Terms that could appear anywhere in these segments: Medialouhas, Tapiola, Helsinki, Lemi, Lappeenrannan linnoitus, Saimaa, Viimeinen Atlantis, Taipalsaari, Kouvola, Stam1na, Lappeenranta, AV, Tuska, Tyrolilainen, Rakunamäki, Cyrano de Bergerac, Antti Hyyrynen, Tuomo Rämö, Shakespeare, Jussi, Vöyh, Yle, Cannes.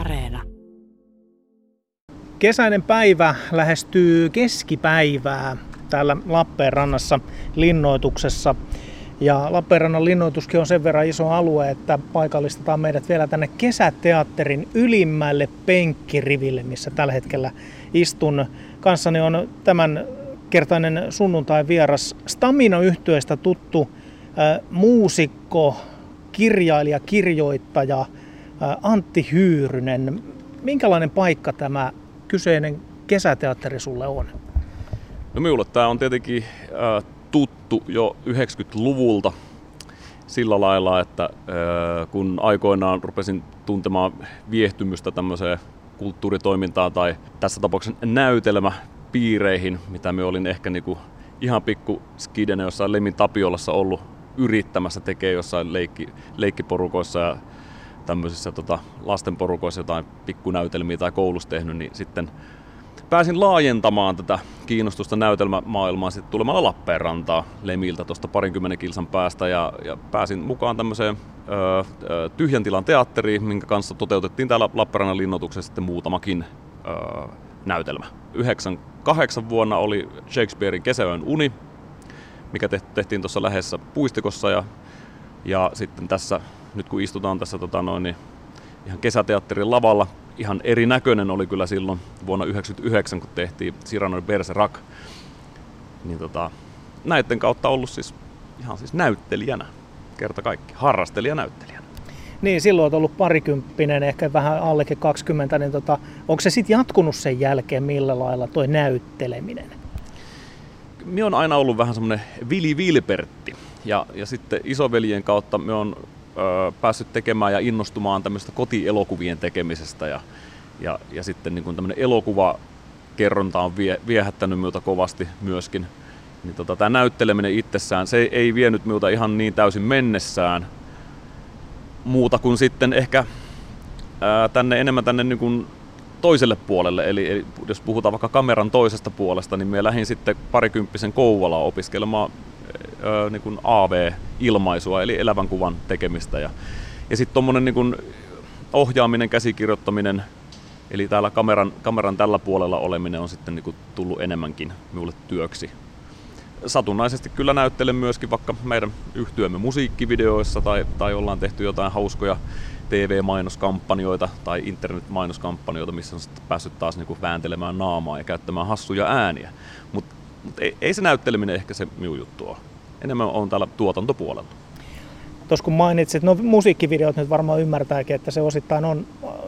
Areena. Kesäinen päivä lähestyy keskipäivää täällä Lappeenrannassa linnoituksessa. Ja Lappeenrannan linnoituskin on sen verran iso alue, että paikallistetaan meidät vielä tänne kesäteatterin ylimmälle penkkiriville, missä tällä hetkellä istun. Kanssani on tämänkertainen sunnuntain vieras Stamina-yhtyeestä tuttu muusikko, kirjailija, kirjoittaja Antti Hyyrynen. Minkälainen paikka tämä kyseinen kesäteatteri sulle on? No minulle tämä on tietenkin tuttu jo 90-luvulta sillä lailla, että kun aikoinaan rupesin tuntemaan viehtymystä tämmöiseen kulttuuritoimintaan tai tässä tapauksessa näytelmäpiireihin, mitä minä olin ehkä niinku ihan pikku skidene jossain Lemin Tapiolassa ollut yrittämässä tekee jossain leikkiporukoissa ja tämmöisissä lastenporukoissa jotain pikkunäytelmiä tai koulussa tehnyt, niin sitten pääsin laajentamaan tätä kiinnostusta näytelmämaailmaan sitten tulemalla Lappeenrantaa Lemiltä tuosta 20 kilsan päästä ja pääsin mukaan tämmöiseen Tyhjän tilan teatteriin, minkä kanssa toteutettiin täällä Lappeenrannan linnoituksessa sitten muutamakin näytelmä. 98 vuonna oli Shakespearein Kesäyön uni, mikä tehtiin tuossa läheisessä puistikossa ja sitten tässä, nyt kun istutaan tässä ihan kesäteatterin lavalla, ihan erinäköinen oli kyllä silloin vuonna 1999, kun tehtiin Cyrano de Bergerac, niin näiden kautta ollut siis ihan siis näyttelijänä, kerta kaikki, harrastelijanäyttelijänä. Niin, silloin olet ollut parikymppinen, ehkä vähän allekin 20, niin onko se sitten jatkunut sen jälkeen millä lailla toi näytteleminen? Minä olen aina ollut vähän semmoinen Vili Vilpertti ja sitten isoveljen kautta minä olen päässyt tekemään ja innostumaan tämmöistä kotielokuvien tekemisestä ja sitten niin kuin tämmöinen elokuvakerronta on viehättänyt minulta kovasti myöskin. Niin tämä näytteleminen itsessään, se ei vienyt minulta ihan niin täysin mennessään muuta kuin sitten ehkä enemmän tänne niin kuin toiselle puolelle, eli jos puhutaan vaikka kameran toisesta puolesta, niin minä lähdin sitten parikymppisen Kouvolaan opiskelemaan niin kuin AV-ilmaisua, eli elävän kuvan tekemistä. Ja sitten tuommoinen niin kuin ohjaaminen, käsikirjoittaminen, eli täällä kameran tällä puolella oleminen on sitten niin kuin tullut enemmänkin minulle työksi. Satunnaisesti kyllä näyttelen myöskin vaikka meidän yhtyeemme musiikkivideoissa tai ollaan tehty jotain hauskoja TV-mainoskampanjoita tai internet-mainoskampanjoita, missä on sitten päässyt taas niin kuin vääntelemään naamaa ja käyttämään hassuja ääniä. Mutta ei se näytteleminen ehkä se minun juttu ole. Enemmän on täällä tuotantopuolella. Tuossa kun mainitsit, no musiikkivideot nyt varmaan ymmärtääkin, että se osittain on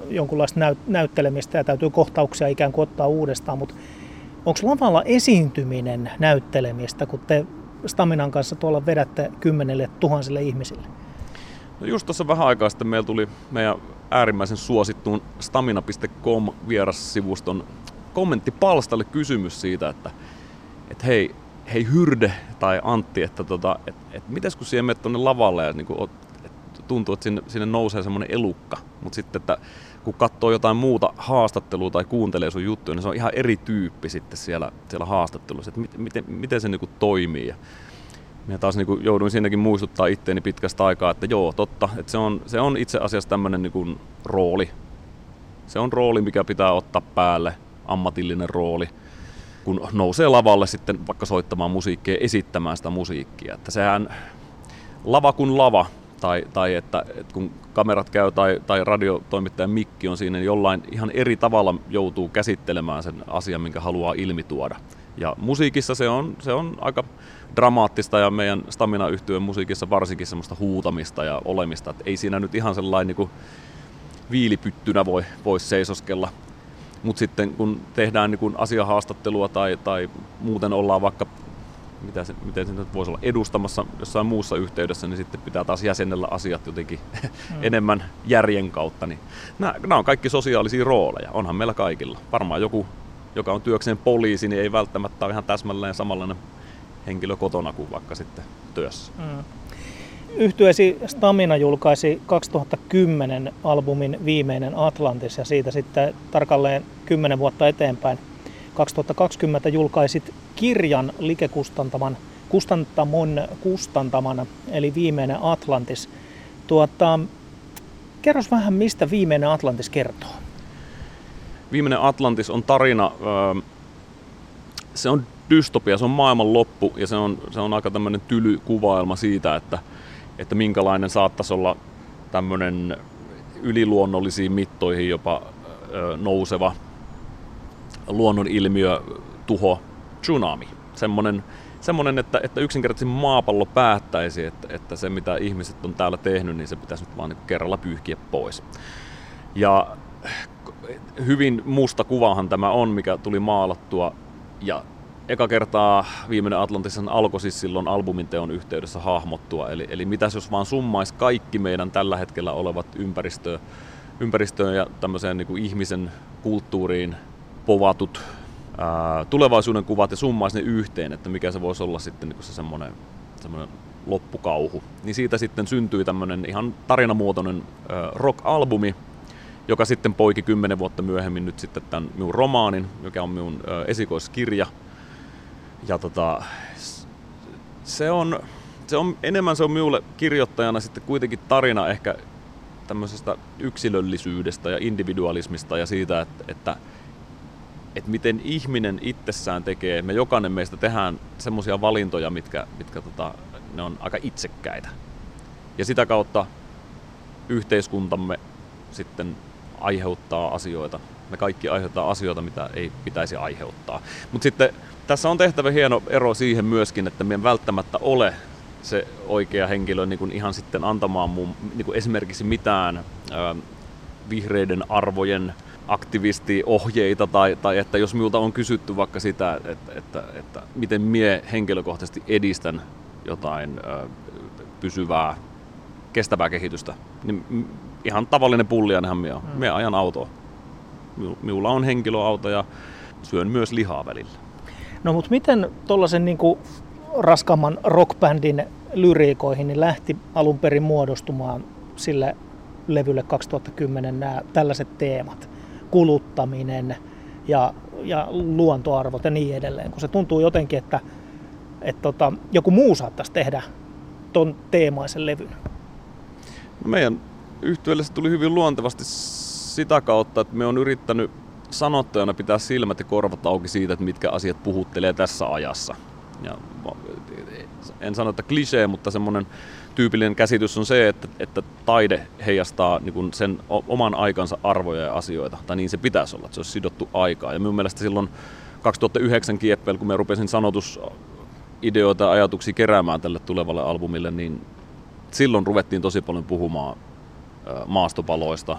jonkunlaista näyttelemistä ja täytyy kohtauksia ikään kuin ottaa uudestaan, mutta onko lavalla esiintyminen näyttelemistä, kun te Staminan kanssa tuolla vedätte 10 000 ihmisille? No just tuossa vähän aikaa sitten meillä tuli meidän äärimmäisen suosittuun stamina.com vierassivuston kommenttipalstalle kysymys siitä, että hei Hyrde tai Antti, että mitäs kun siihen menet tuonne lavalle ja niin kuin, tuntuu, että sinne nousee semmoinen elukka, mutta sitten, että kun katsoo jotain muuta haastattelua tai kuuntelee sun juttuja, niin se on ihan eri tyyppi sitten siellä haastattelussa, että miten se niin kuin toimii. Ja minä taas niin kuin jouduin siinäkin muistuttaa itteeni pitkästä aikaa, että joo, totta, että se on itse asiassa tämmöinen niin kuin rooli. Se on rooli, mikä pitää ottaa päälle, ammatillinen rooli, kun nousee lavalle sitten vaikka soittamaan musiikkia ja esittämään sitä musiikkia. Että sehän lava kuin lava, tai että kun kamerat käy tai radiotoimittajan mikki on siinä, niin jollain ihan eri tavalla joutuu käsittelemään sen asian, minkä haluaa ilmituoda. Ja musiikissa se on aika dramaattista ja meidän Stamina-yhtyön musiikissa varsinkin semmoista huutamista ja olemista. Että ei siinä nyt ihan sellainen niin kuin viilipyttynä voi seisoskella. Mutta sitten kun tehdään niin kun asiahaastattelua tai muuten ollaan vaikka, miten se nyt voisi olla, edustamassa jossain muussa yhteydessä, niin sitten pitää taas jäsennellä asiat jotenkin enemmän järjen kautta. Niin nämä on kaikki sosiaalisia rooleja, onhan meillä kaikilla. Varmaan joku, joka on työkseen poliisi, niin ei välttämättä ole ihan täsmälleen samanlainen henkilö kotona kuin vaikka sitten työssä. Mm. Yhtyeesi Stamina julkaisi 2010 albumin Viimeinen Atlantis ja siitä sitten tarkalleen 10 vuotta eteenpäin 2020 julkaisit kirjan Like-kustantamon kustantamana eli Viimeinen Atlantis. Kerros vähän, mistä Viimeinen Atlantis kertoo. Viimeinen Atlantis on tarina, se on dystopia, se on maailman loppu ja se on aika tämmöinen tyly kuvailma siitä, että minkälainen saattaisi olla tämmöinen yliluonnollisiin mittoihin jopa nouseva luonnonilmiö, tuho, tsunami. Semmoinen, että yksinkertaisesti maapallo päättäisi, että se mitä ihmiset on täällä tehnyt, niin se pitäisi nyt vaan kerralla pyyhkiä pois. Ja hyvin musta kuvahan tämä on, mikä tuli maalattua. Ja eka kertaa Viimeinen Atlantis alkoi siis silloin albumin teon yhteydessä hahmottua. Eli mitäs jos vaan summaisi kaikki meidän tällä hetkellä olevat ympäristöön ja tämmöiseen niin kuin ihmisen kulttuuriin povatut tulevaisuuden kuvat ja summaisi ne yhteen, että mikä se voisi olla sitten niin kuin se semmoinen loppukauhu. Niin siitä sitten syntyi tämmöinen ihan tarinamuotoinen rock-albumi, joka sitten poiki 10 vuotta myöhemmin nyt sitten tämän minun romaanin, joka on minun esikoiskirja. Ja se on enemmän, se on minulle kirjoittajana sitten kuitenkin tarina ehkä tämmöisestä yksilöllisyydestä ja individualismista ja siitä, että miten ihminen itsessään tekee. Me jokainen meistä tehdään semmoisia valintoja, mitkä ne on aika itsekkäitä. Ja sitä kautta yhteiskuntamme sitten aiheuttaa asioita. Me kaikki aiheuttaa asioita, mitä ei pitäisi aiheuttaa. Mutta sitten tässä on tehtävä hieno ero siihen myöskin, että me ei välttämättä ole se oikea henkilö niin kuin ihan sitten antamaan niin kuin esimerkiksi mitään vihreiden arvojen aktivistiohjeita tai että jos minulta on kysytty vaikka sitä, että miten mie henkilökohtaisesti edistän jotain pysyvää, kestävää kehitystä, niin ihan tavallinen pulliainenhan minä on. Minä ajan autoa. Minulla on henkilöauto ja syön myös lihaa välillä. No mutta miten tuollaisen niin kuin raskaamman rockbändin lyriikoihin niin lähti alun perin muodostumaan sille levylle 2010 nämä tällaiset teemat? Kuluttaminen ja luontoarvot ja niin edelleen. Kun se tuntuu jotenkin, että joku muu saattaisi tehdä ton teemaisen levyn. No meidän yhtyeelle se tuli hyvin luontevasti sitä kautta, että me on yrittänyt sanottajana pitää silmät ja korvat auki siitä, että mitkä asiat puhuttelee tässä ajassa. Ja en sano, että klisee, mutta semmoinen tyypillinen käsitys on se, että taide heijastaa niin kuin sen oman aikansa arvoja ja asioita, tai niin se pitäisi olla, että se olisi sidottu aikaa. Ja minun mielestä silloin 2009 kieppeillä, kun minä rupesin sanotusideoita ja ajatuksia keräämään tälle tulevalle albumille, niin silloin ruvettiin tosi paljon puhumaan maastopaloista.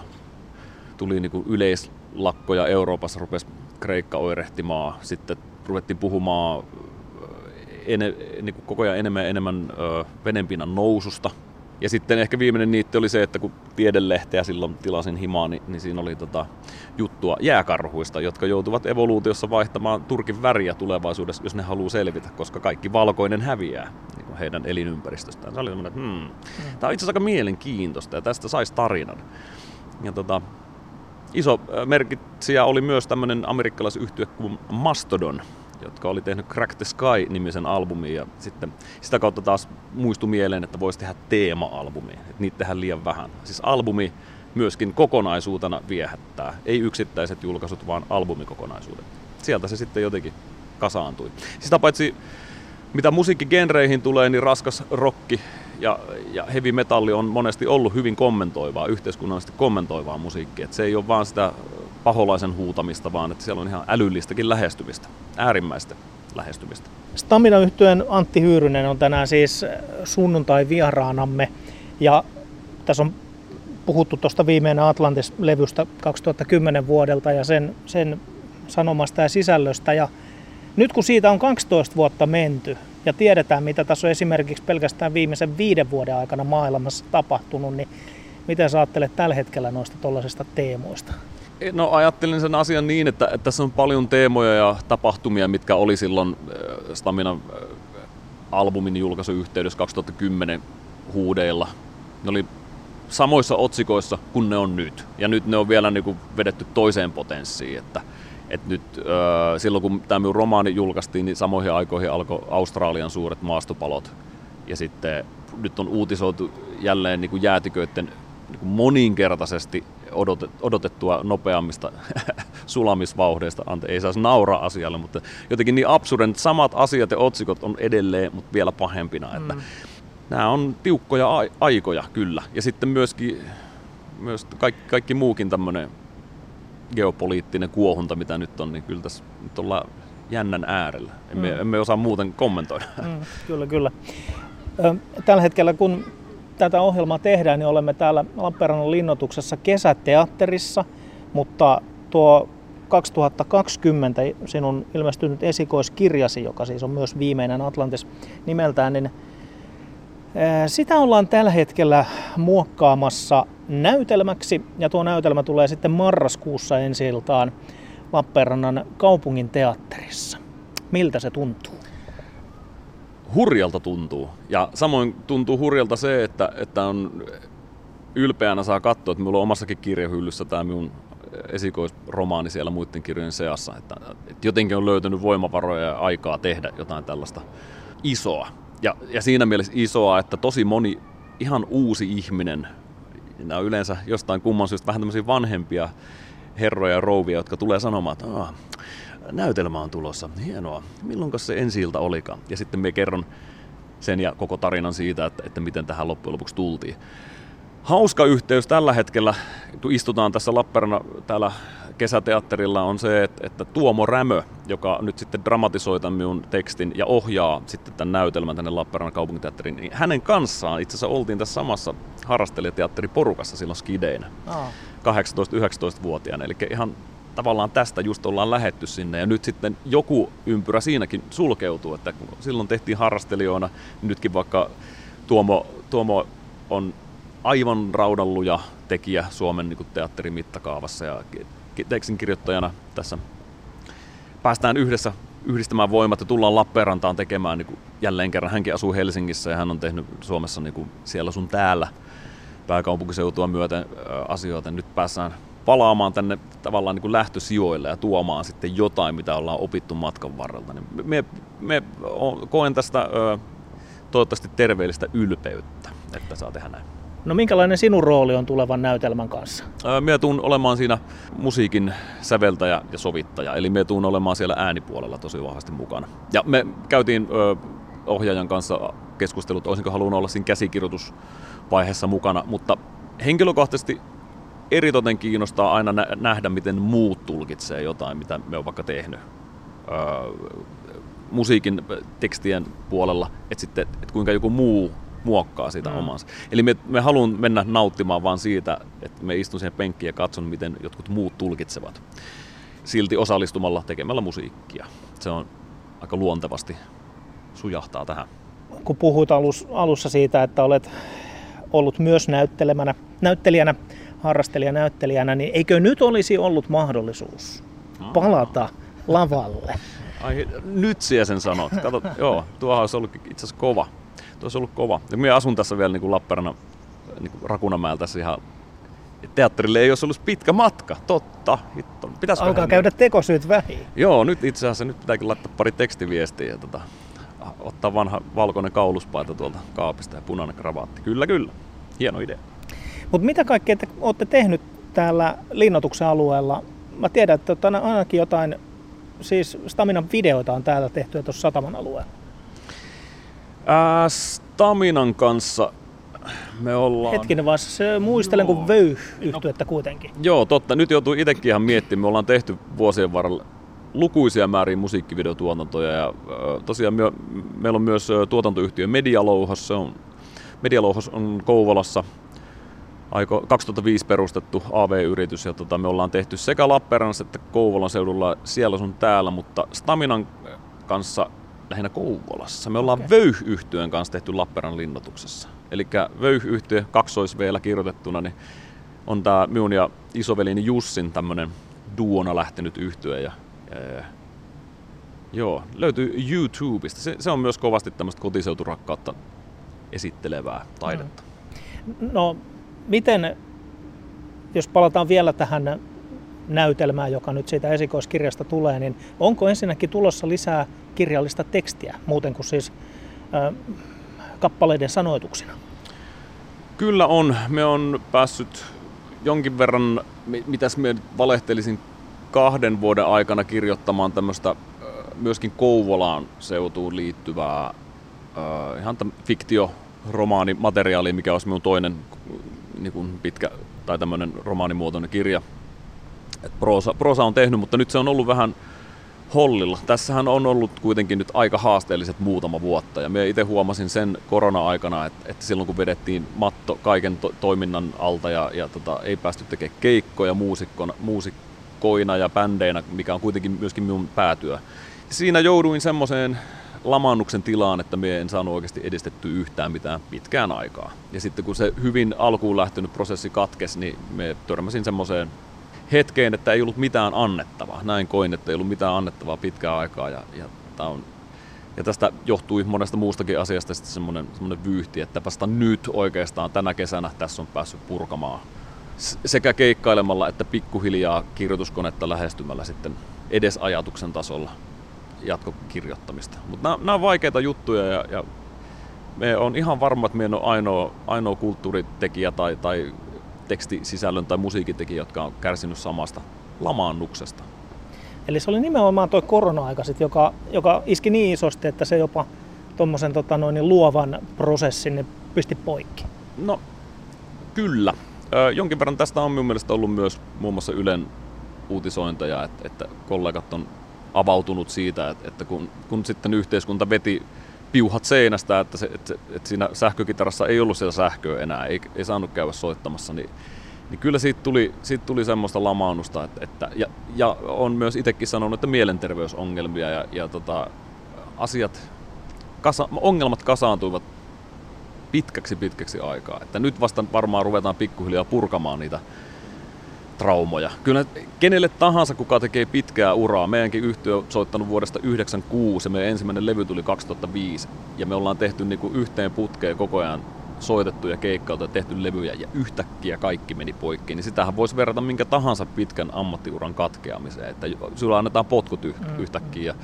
Tuli niin kuin yleislakkoja Euroopassa, rupesi Kreikka oirehtimaan, sitten ruvettiin puhumaan niin kuin koko ajan enemmän ja enemmän vedenpinnan noususta. Ja sitten ehkä viimeinen niitti oli se, että kun tiedelehteä silloin tilasin himaan, niin siinä oli juttua jääkarhuista, jotka joutuvat evoluutiossa vaihtamaan turkin väriä tulevaisuudessa, jos ne haluaa selvitä, koska kaikki valkoinen häviää niin kuin heidän elinympäristöstään. Se oli semmoinen, että tämä on itse asiassa aika mielenkiintoista ja tästä saisi tarinan. Ja iso merkitsijä oli myös tämmöinen amerikkalaisyhtye kuin Mastodon, jotka oli tehnyt Crack the Sky-nimisen albumin ja sitten sitä kautta taas muistui mieleen, että voisi tehdä teema-albumia, että niitä tehdään liian vähän. Siis albumi myöskin kokonaisuutena viehättää, ei yksittäiset julkaisut, vaan albumikokonaisuudet. Sieltä se sitten jotenkin kasaantui. Sitä paitsi mitä musiikkigenreihin tulee, niin raskas rock ja heavy metalli on monesti ollut hyvin kommentoivaa, yhteiskunnallisesti kommentoivaa musiikkia. Et se ei ole vaan sitä paholaisen huutamista, vaan että siellä on ihan älyllistäkin lähestymistä, äärimmäistä lähestymistä. Stamina-yhtyeen Antti Hyyrynen on tänään siis sunnuntai-vieraanamme. Ja tässä on puhuttu tuosta Viimeinen Atlantis-levystä 2010 vuodelta ja sen sanomasta ja sisällöstä. Ja nyt kun siitä on 12 vuotta menty ja tiedetään, mitä tässä on esimerkiksi pelkästään viimeisen 5 vuoden aikana maailmassa tapahtunut, niin miten sä ajattelet tällä hetkellä noista tuollaisista teemoista? No ajattelin sen asian niin, että tässä on paljon teemoja ja tapahtumia, mitkä oli silloin Staminan albumin julkaisuyhteydessä 2010 huudeilla. Ne oli samoissa otsikoissa kuin ne on nyt. Ja nyt ne on vielä niin kuin vedetty toiseen potenssiin. Että nyt silloin kun tämä minun romaani julkaistiin, niin samoihin aikoihin alkoi Australian suuret maastopalot. Ja sitten nyt on uutisoitu jälleen niin kuin jäätiköiden moninkertaisesti odotettua nopeammista sulamisvauhdeista. Ei saisi nauraa asialle, mutta jotenkin niin absurden, että samat asiat ja otsikot on edelleen, mutta vielä pahempina. Että nämä on tiukkoja aikoja kyllä. Ja sitten myöskin myös kaikki muukin tämmöinen geopoliittinen kuohunta, mitä nyt on, niin kyllä tässä nyt ollaan jännän äärellä. Emme osaa muuten kommentoida. Kyllä. Tällä hetkellä, kun tätä ohjelmaa tehdään, niin olemme täällä Lappeenrannan linnoituksessa kesäteatterissa, mutta tuo 2020 sinun ilmestynyt esikoiskirjasi, joka siis on myös Viimeinen Atlantis nimeltään, niin sitä ollaan tällä hetkellä muokkaamassa näytelmäksi, ja tuo näytelmä tulee sitten marraskuussa ensi iltaan Lappeenrannan kaupungin teatterissa. Miltä se tuntuu? Hurjalta tuntuu. Ja samoin tuntuu hurjalta se, että on ylpeänä saa katsoa, että minulla on omassakin kirjahyllyssä tämä minun esikoisromaani siellä muiden kirjojen seassa. Että jotenkin on löytynyt voimavaroja ja aikaa tehdä jotain tällaista isoa. Ja siinä mielessä isoa, että tosi moni ihan uusi ihminen, nämä on yleensä jostain kumman syystä vähän tämmöisiä vanhempia herroja ja rouvia, jotka tulee sanomaan, että näytelmä on tulossa, hienoa, milloinkas se ensi ilta olikaan? Ja sitten me kerron sen ja koko tarinan siitä, että miten tähän loppujen lopuksi tultiin. Hauska yhteys tällä hetkellä, kun istutaan tässä Lappeenrannan täällä kesäteatterilla, on se, että Tuomo Rämö, joka nyt sitten dramatisoi tämän minun tekstin ja ohjaa sitten tämän näytelmän tänne Lappeenrannan kaupunginteatteriin, niin hänen kanssaan itse asiassa oltiin tässä samassa harrastelijateatteriporukassa silloin skideinä, 18-19-vuotiaana, eli ihan tavallaan tästä just ollaan lähetty sinne, ja nyt sitten joku ympyrä siinäkin sulkeutuu, että kun silloin tehtiin harrastelijoina, niin nytkin vaikka Tuomo on aivan raudanluja tekijä Suomen niin teatterin mittakaavassa, ja tekstin kirjoittajana tässä päästään yhdessä yhdistämään voimat ja tullaan Lappeenrantaan tekemään niin kuin jälleen kerran. Hänkin asuu Helsingissä ja hän on tehnyt Suomessa niin kuin siellä sun täällä pääkaupunkiseutua myöten asioita. Nyt päästään palaamaan tänne tavallaan niin kuin lähtösijoille ja tuomaan sitten jotain, mitä ollaan opittu matkan varrelta. Me koen tästä toivottavasti terveellistä ylpeyttä, että saa tehdä näin. No minkälainen sinun rooli on tulevan näytelmän kanssa? Minä tuun olemaan siinä musiikin säveltäjä ja sovittaja, eli minä tuun olemaan siellä äänipuolella tosi vahvasti mukana. Ja me käytiin ohjaajan kanssa keskustelut, olisinko halunnut olla siinä käsikirjoitusvaiheessa mukana, mutta henkilökohtaisesti eritoten kiinnostaa aina nähdä, miten muut tulkitsee jotain, mitä me on vaikka tehnyt musiikin tekstien puolella, että sitten että kuinka joku muu muokkaa sitä omansa. Eli me haluan mennä nauttimaan vaan siitä, että me istun siihen penkkiin ja katson, miten jotkut muut tulkitsevat. Silti osallistumalla tekemällä musiikkia. Se on aika luontevasti sujahtaa tähän. Kun puhuit alussa siitä, että olet ollut myös näyttelijänä, harrastelijanäyttelijänä, niin eikö nyt olisi ollut mahdollisuus palata lavalle? Ai, nyt siellä sen sanot. Kato, joo, tuohan olisi ollut itse asiassa kova. Tuossa on ollut kova. Ja minä asun tässä vielä niin Lappeenrannan niin Rakunamäellä tässä ihan. Teatterille ei olisi ollut pitkä matka, totta. Pitäis alkaa käydä tekosyyt vähin. Joo, nyt itse asiassa nyt pitääkin laittaa pari tekstiviestiä ja ottaa vanha valkoinen kauluspaita tuolta kaapista ja punainen kravaatti. Kyllä. Hieno idea. Mutta mitä kaikkea te olette tehnyt täällä linnoituksen alueella? Mä tiedän, että ainakin jotain, siis Staminan videoita on täällä tehty tuossa sataman alueella. Staminan kanssa me ollaan... Hetkinen vaan, muistelen kun Vöyh yhtyettä kuitenkin. Joo, totta. Nyt joutuu itsekin ihan miettimään. Me ollaan tehty vuosien varrella lukuisia määriä musiikkivideotuotantoja. Ja tosiaan meillä on myös tuotantoyhtiö Medialouhas. Medialouhas on Kouvolassa 2005 perustettu AV-yritys. Ja me ollaan tehty sekä Lappeenrannassa että Kouvolan seudulla siellä sun täällä, mutta Staminan kanssa... lähinnä Kouvolassa. Me ollaan Vöyh-yhtyön kanssa tehty Lappeenrannan linnoituksessa. Elikkä Vöyh-yhtye kaksoisveellä kirjoitettuna niin on tää minun ja isovelini Jussin tämmönen duona lähtenyt yhtye. Joo, löytyy YouTubesta. Se on myös kovasti tämmöistä kotiseuturakkautta esittelevää taidetta. No, miten, jos palataan vielä tähän näytelmää, joka nyt siitä esikoiskirjasta tulee, niin onko ensinnäkin tulossa lisää kirjallista tekstiä, muuten kuin siis kappaleiden sanoituksina? Kyllä on. Me on päässyt jonkin verran, mitäs me valehtelisin, 2 vuoden aikana kirjoittamaan tämmöistä myöskin Kouvolaan seutuun liittyvää ihan fiktioromaanimateriaalia, mikä olisi minun toinen niin kuin pitkä tai tämmöinen romaanimuotoinen kirja. Proosa on tehnyt, mutta nyt se on ollut vähän hollilla. Tässähän on ollut kuitenkin nyt aika haasteelliset muutama vuotta, ja minä itse huomasin sen korona-aikana, että silloin kun vedettiin matto kaiken toiminnan alta ja ei päästy tekemään keikkoja muusikkoina ja bändeinä, mikä on kuitenkin myöskin minun päätyä. Siinä jouduin semmoiseen lamaannuksen tilaan, että minä en saanut oikeasti edistettyä yhtään mitään pitkään aikaa. Ja sitten kun se hyvin alkuun lähtenyt prosessi katkesi, niin minä törmäsin semmoiseen hetkeen, että ei ollut mitään annettavaa. Näin koin, että ei ollut mitään annettavaa pitkään aikaa. Ja tästä johtui monesta muustakin asiasta sitten semmoinen vyyhti, että vasta nyt oikeastaan tänä kesänä tässä on päässyt purkamaan sekä keikkailemalla että pikkuhiljaa kirjoituskonetta lähestymällä sitten edes ajatuksen tasolla jatkokirjoittamista. Mutta nämä on vaikeita juttuja ja me on ihan varma, että me en ole ainoa kulttuuritekijä tai tekstisisällön tai musiikintekijä, jotka on kärsinyt samasta lamaannuksesta. Eli se oli nimenomaan tuo korona-aika, joka iski niin isosti, että se jopa tuommoisen luovan prosessin pisti poikki. No kyllä. Jonkin verran tästä on minun mielestä ollut myös muun muassa Ylen uutisointeja, että kollegat on avautunut siitä, että kun sitten yhteiskunta veti piuhat seinästä, että siinä sähkökitarassa ei ollut siellä sähköä enää, ei saanut käydä soittamassa, niin kyllä siitä tuli semmoista lamaannusta, ja on myös itsekin sanonut, että mielenterveysongelmia ja ongelmat kasaantuivat pitkäksi aikaa. Että nyt vasta varmaan ruvetaan pikkuhiljaa purkamaan niitä traumoja. Kyllä kenelle tahansa, kuka tekee pitkää uraa. Meidänkin yhtyö on soittanut vuodesta 1996 ja meidän ensimmäinen levy tuli 2005. Ja me ollaan tehty niinku yhteen putkeen koko ajan soitettu ja keikkailtu ja tehty levyjä ja yhtäkkiä kaikki meni poikki. Niin sitähän voisi verrata minkä tahansa pitkän ammattiuran katkeamiseen. Että sulla annetaan potkut yhtäkkiä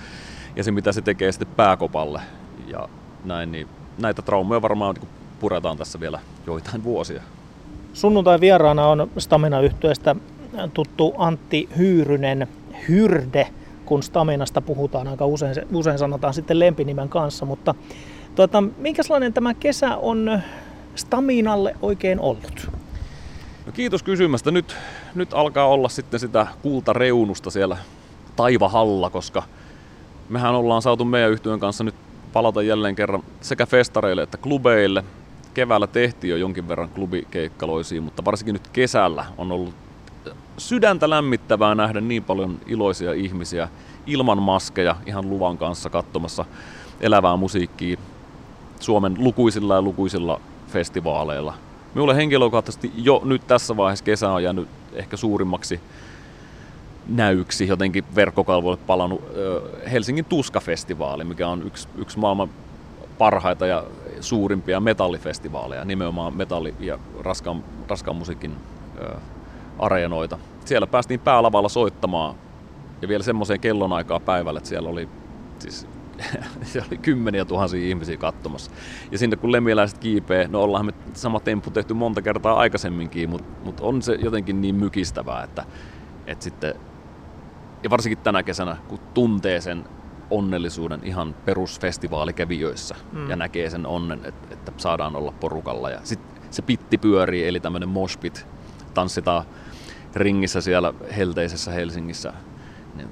ja se mitä se tekee sitten pääkopalle ja näin, niin näitä traumoja varmaan puretaan tässä vielä joitain vuosia. Sunnuntai vieraana on Stamina-yhtyeestä tuttu Antti Hyyrynen, Hyrde, kun Staminasta puhutaan aika usein sanotaan sitten lempinimen kanssa, mutta minkälainen tämä kesä on Staminalle oikein ollut? No, kiitos kysymästä. Nyt alkaa olla sitten sitä kultareunusta siellä taivahalla, koska mehän ollaan saatu meidän yhtyön kanssa nyt palata jälleen kerran sekä festareille että klubeille. Keväällä tehtiin jo jonkin verran klubikeikkaloisia, mutta varsinkin nyt kesällä on ollut sydäntä lämmittävää nähdä niin paljon iloisia ihmisiä ilman maskeja ihan luvan kanssa katsomassa elävää musiikkia Suomen lukuisilla ja lukuisilla festivaaleilla. Minulle henkilökohtaisesti jo nyt tässä vaiheessa kesä on jäänyt ehkä suurimmaksi näyksi jotenkin verkkokalvoille palannut Helsingin Tuska-festivaali, mikä on yksi maailman parhaita ja suurimpia metallifestivaaleja, nimenomaan metalli- ja raskaan musiikin areenoita. Siellä päästiin päälavalla soittamaan ja vielä semmoiseen kellonaikaan päivällä, että siellä oli siis siellä oli kymmeniä tuhansia ihmisiä katsomassa. Ja sinne kun lemmiläiset kiipee, no ollaan me sama temppu tehty monta kertaa aikaisemminkin, mutta on se jotenkin niin mykistävää, että sitten, ja varsinkin tänä kesänä, kun tuntee sen onnellisuuden ihan perusfestivaalikävijöissä ja näkee sen onnen, että saadaan olla porukalla. Ja sitten se pitti pyörii, eli tämmöinen moshpit, tanssitaan ringissä siellä helteisessä Helsingissä. Niin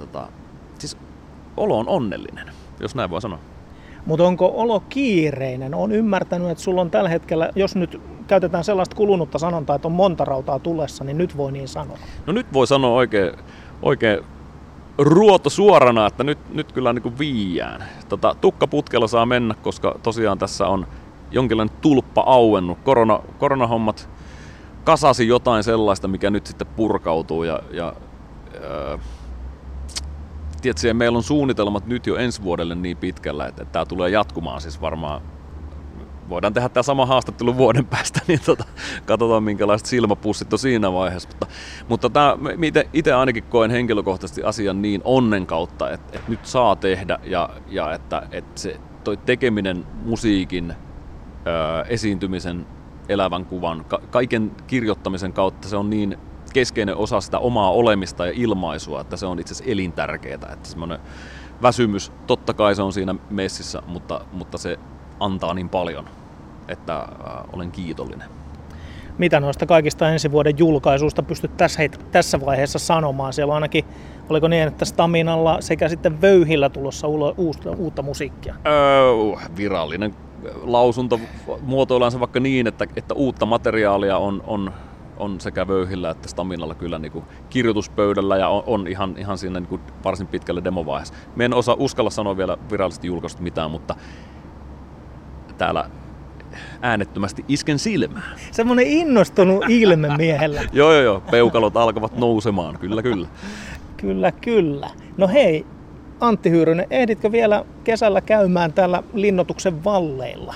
siis olo on onnellinen, jos näin voi sanoa. Mutta onko olo kiireinen? Olen ymmärtänyt, että sulla on tällä hetkellä, jos nyt käytetään sellaista kulunutta sanontaa, että on monta rautaa tulessa, niin nyt voi niin sanoa. No nyt voi sanoa oikein ruoto suorana, että nyt kyllä niin kuin viiään. Tukkaputkella saa mennä, koska tosiaan tässä on jonkinlainen tulppa auennut. Koronahommat kasasi jotain sellaista, mikä nyt sitten purkautuu. Tietysti meillä on suunnitelmat nyt jo ensi vuodelle niin pitkällä, että tämä tulee jatkumaan siis varmaan. Voidaan tehdä tämä sama haastattelu vuoden päästä, niin katsotaan minkälaiset silmäpussit on siinä vaiheessa. Mutta tämä, itse ainakin koen henkilökohtaisesti asian niin onnen kautta, että nyt saa tehdä ja että se toi tekeminen, musiikin, esiintymisen elävän kuvan. Kaiken kirjoittamisen kautta se on niin keskeinen osa sitä omaa olemista ja ilmaisua, että se on itse asiassa elintärkeää. Että semmoinen väsymys, totta kai se on siinä messissä, mutta se antaa niin paljon, että olen kiitollinen. Mitä noista kaikista ensi vuoden julkaisuista pystyt tässä vaiheessa sanomaan? Siellä ainakin, oliko niin, että Staminalla sekä sitten Vöyhillä tulossa uutta musiikkia? Virallinen lausunto, muotoillaan se vaikka niin, että uutta materiaalia on sekä Vöyhillä että Staminalla kyllä niin kuin kirjoituspöydällä ja on ihan siinä niin kuin varsin pitkällä demovaiheessa. Me en uskalla sanoa vielä virallisesti julkaisusta mitään, mutta täällä äänettömästi isken silmään. Semmoinen innostunut ilme miehellä. Joo, peukalot alkavat nousemaan, kyllä. Kyllä. No hei, Antti Hyyrynen, ehditkö vielä kesällä käymään täällä linnoituksen valleilla?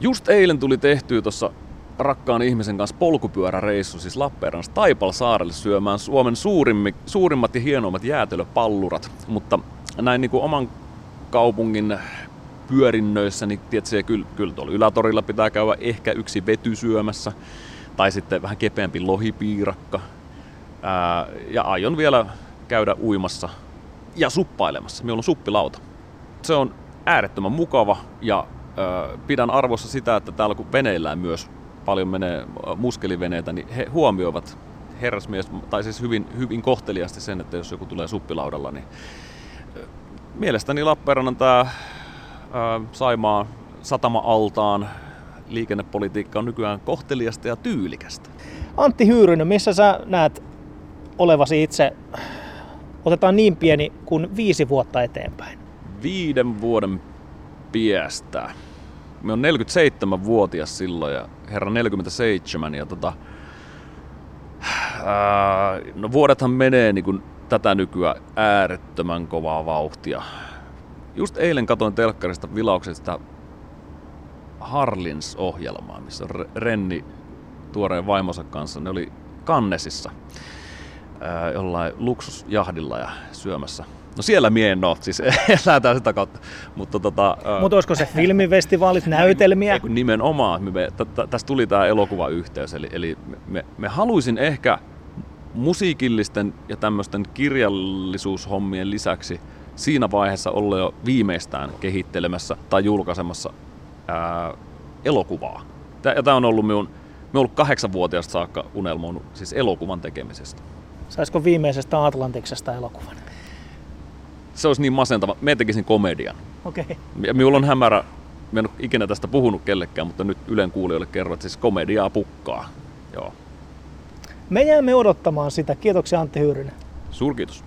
Just eilen tuli tehtyä tuossa rakkaan ihmisen kanssa polkupyöräreissu, siis Lappeenrannassa Taipalsaarelle syömään Suomen suurimmat ja hienoimmat jäätelöpallurat, mutta näin niin kuin oman kaupungin pyörinnöissä, niin tietysti kyllä tuolla Ylätorilla pitää käydä ehkä yksi vety syömässä, tai sitten vähän kepeämpi lohipiirakka. Ja aion vielä käydä uimassa ja suppailemassa. Meillä on suppilauta. Se on äärettömän mukava, ja pidän arvossa sitä, että täällä kun veneillään myös paljon menee muskeliveneitä, niin he huomioivat herrasmies, tai siis hyvin kohteliaasti sen, että jos joku tulee suppilaudalla, niin mielestäni Lappeenrannan tämä Saimaa satama-altaan liikennepolitiikka on nykyään kohteliasta ja tyylikästä. Antti Hyyrynen, missä sä näet olevasi itse, otetaan niin pieni kuin 5 vuotta eteenpäin? 5 vuoden piestä. Me on 47-vuotias silloin ja herra 47 ja no vuodethan menee niin kuin tätä nykyään äärettömän kovaa vauhtia. Just eilen katsoin telkkarista vilauksesta Harlins-ohjelmaa, missä Renni tuoreen vaimonsa kanssa. Ne oli Cannesissa jollain luksusjahdilla ja syömässä. No siellä mie en oo, siis lähdetään sitä kautta. Mutta olisiko se filmifestivaalit, näytelmiä? Nimenomaan. Tässä tuli tämä elokuvayhteys. Eli me haluaisin ehkä musiikillisten ja tämmöisten kirjallisuushommien lisäksi siinä vaiheessa olla jo viimeistään kehittelemässä tai julkaisemassa elokuvaa. Tämä on ollut me ollut 8-vuotiaasta saakka unelmoinut siis elokuvan tekemisestä. Saisiko viimeisestä Atlantiksesta elokuvan? Se olisi niin masentava. Mä tekisin komedian. Okei. Okay. Minulla on hämärä, mä en ole ikinä tästä puhunut kellekään, mutta nyt Ylen kuulijoille kerron, että siis komediaa pukkaa. Joo. Me jäämme odottamaan sitä. Kiitoksia Antti Hyyrynen. Suurkiitos.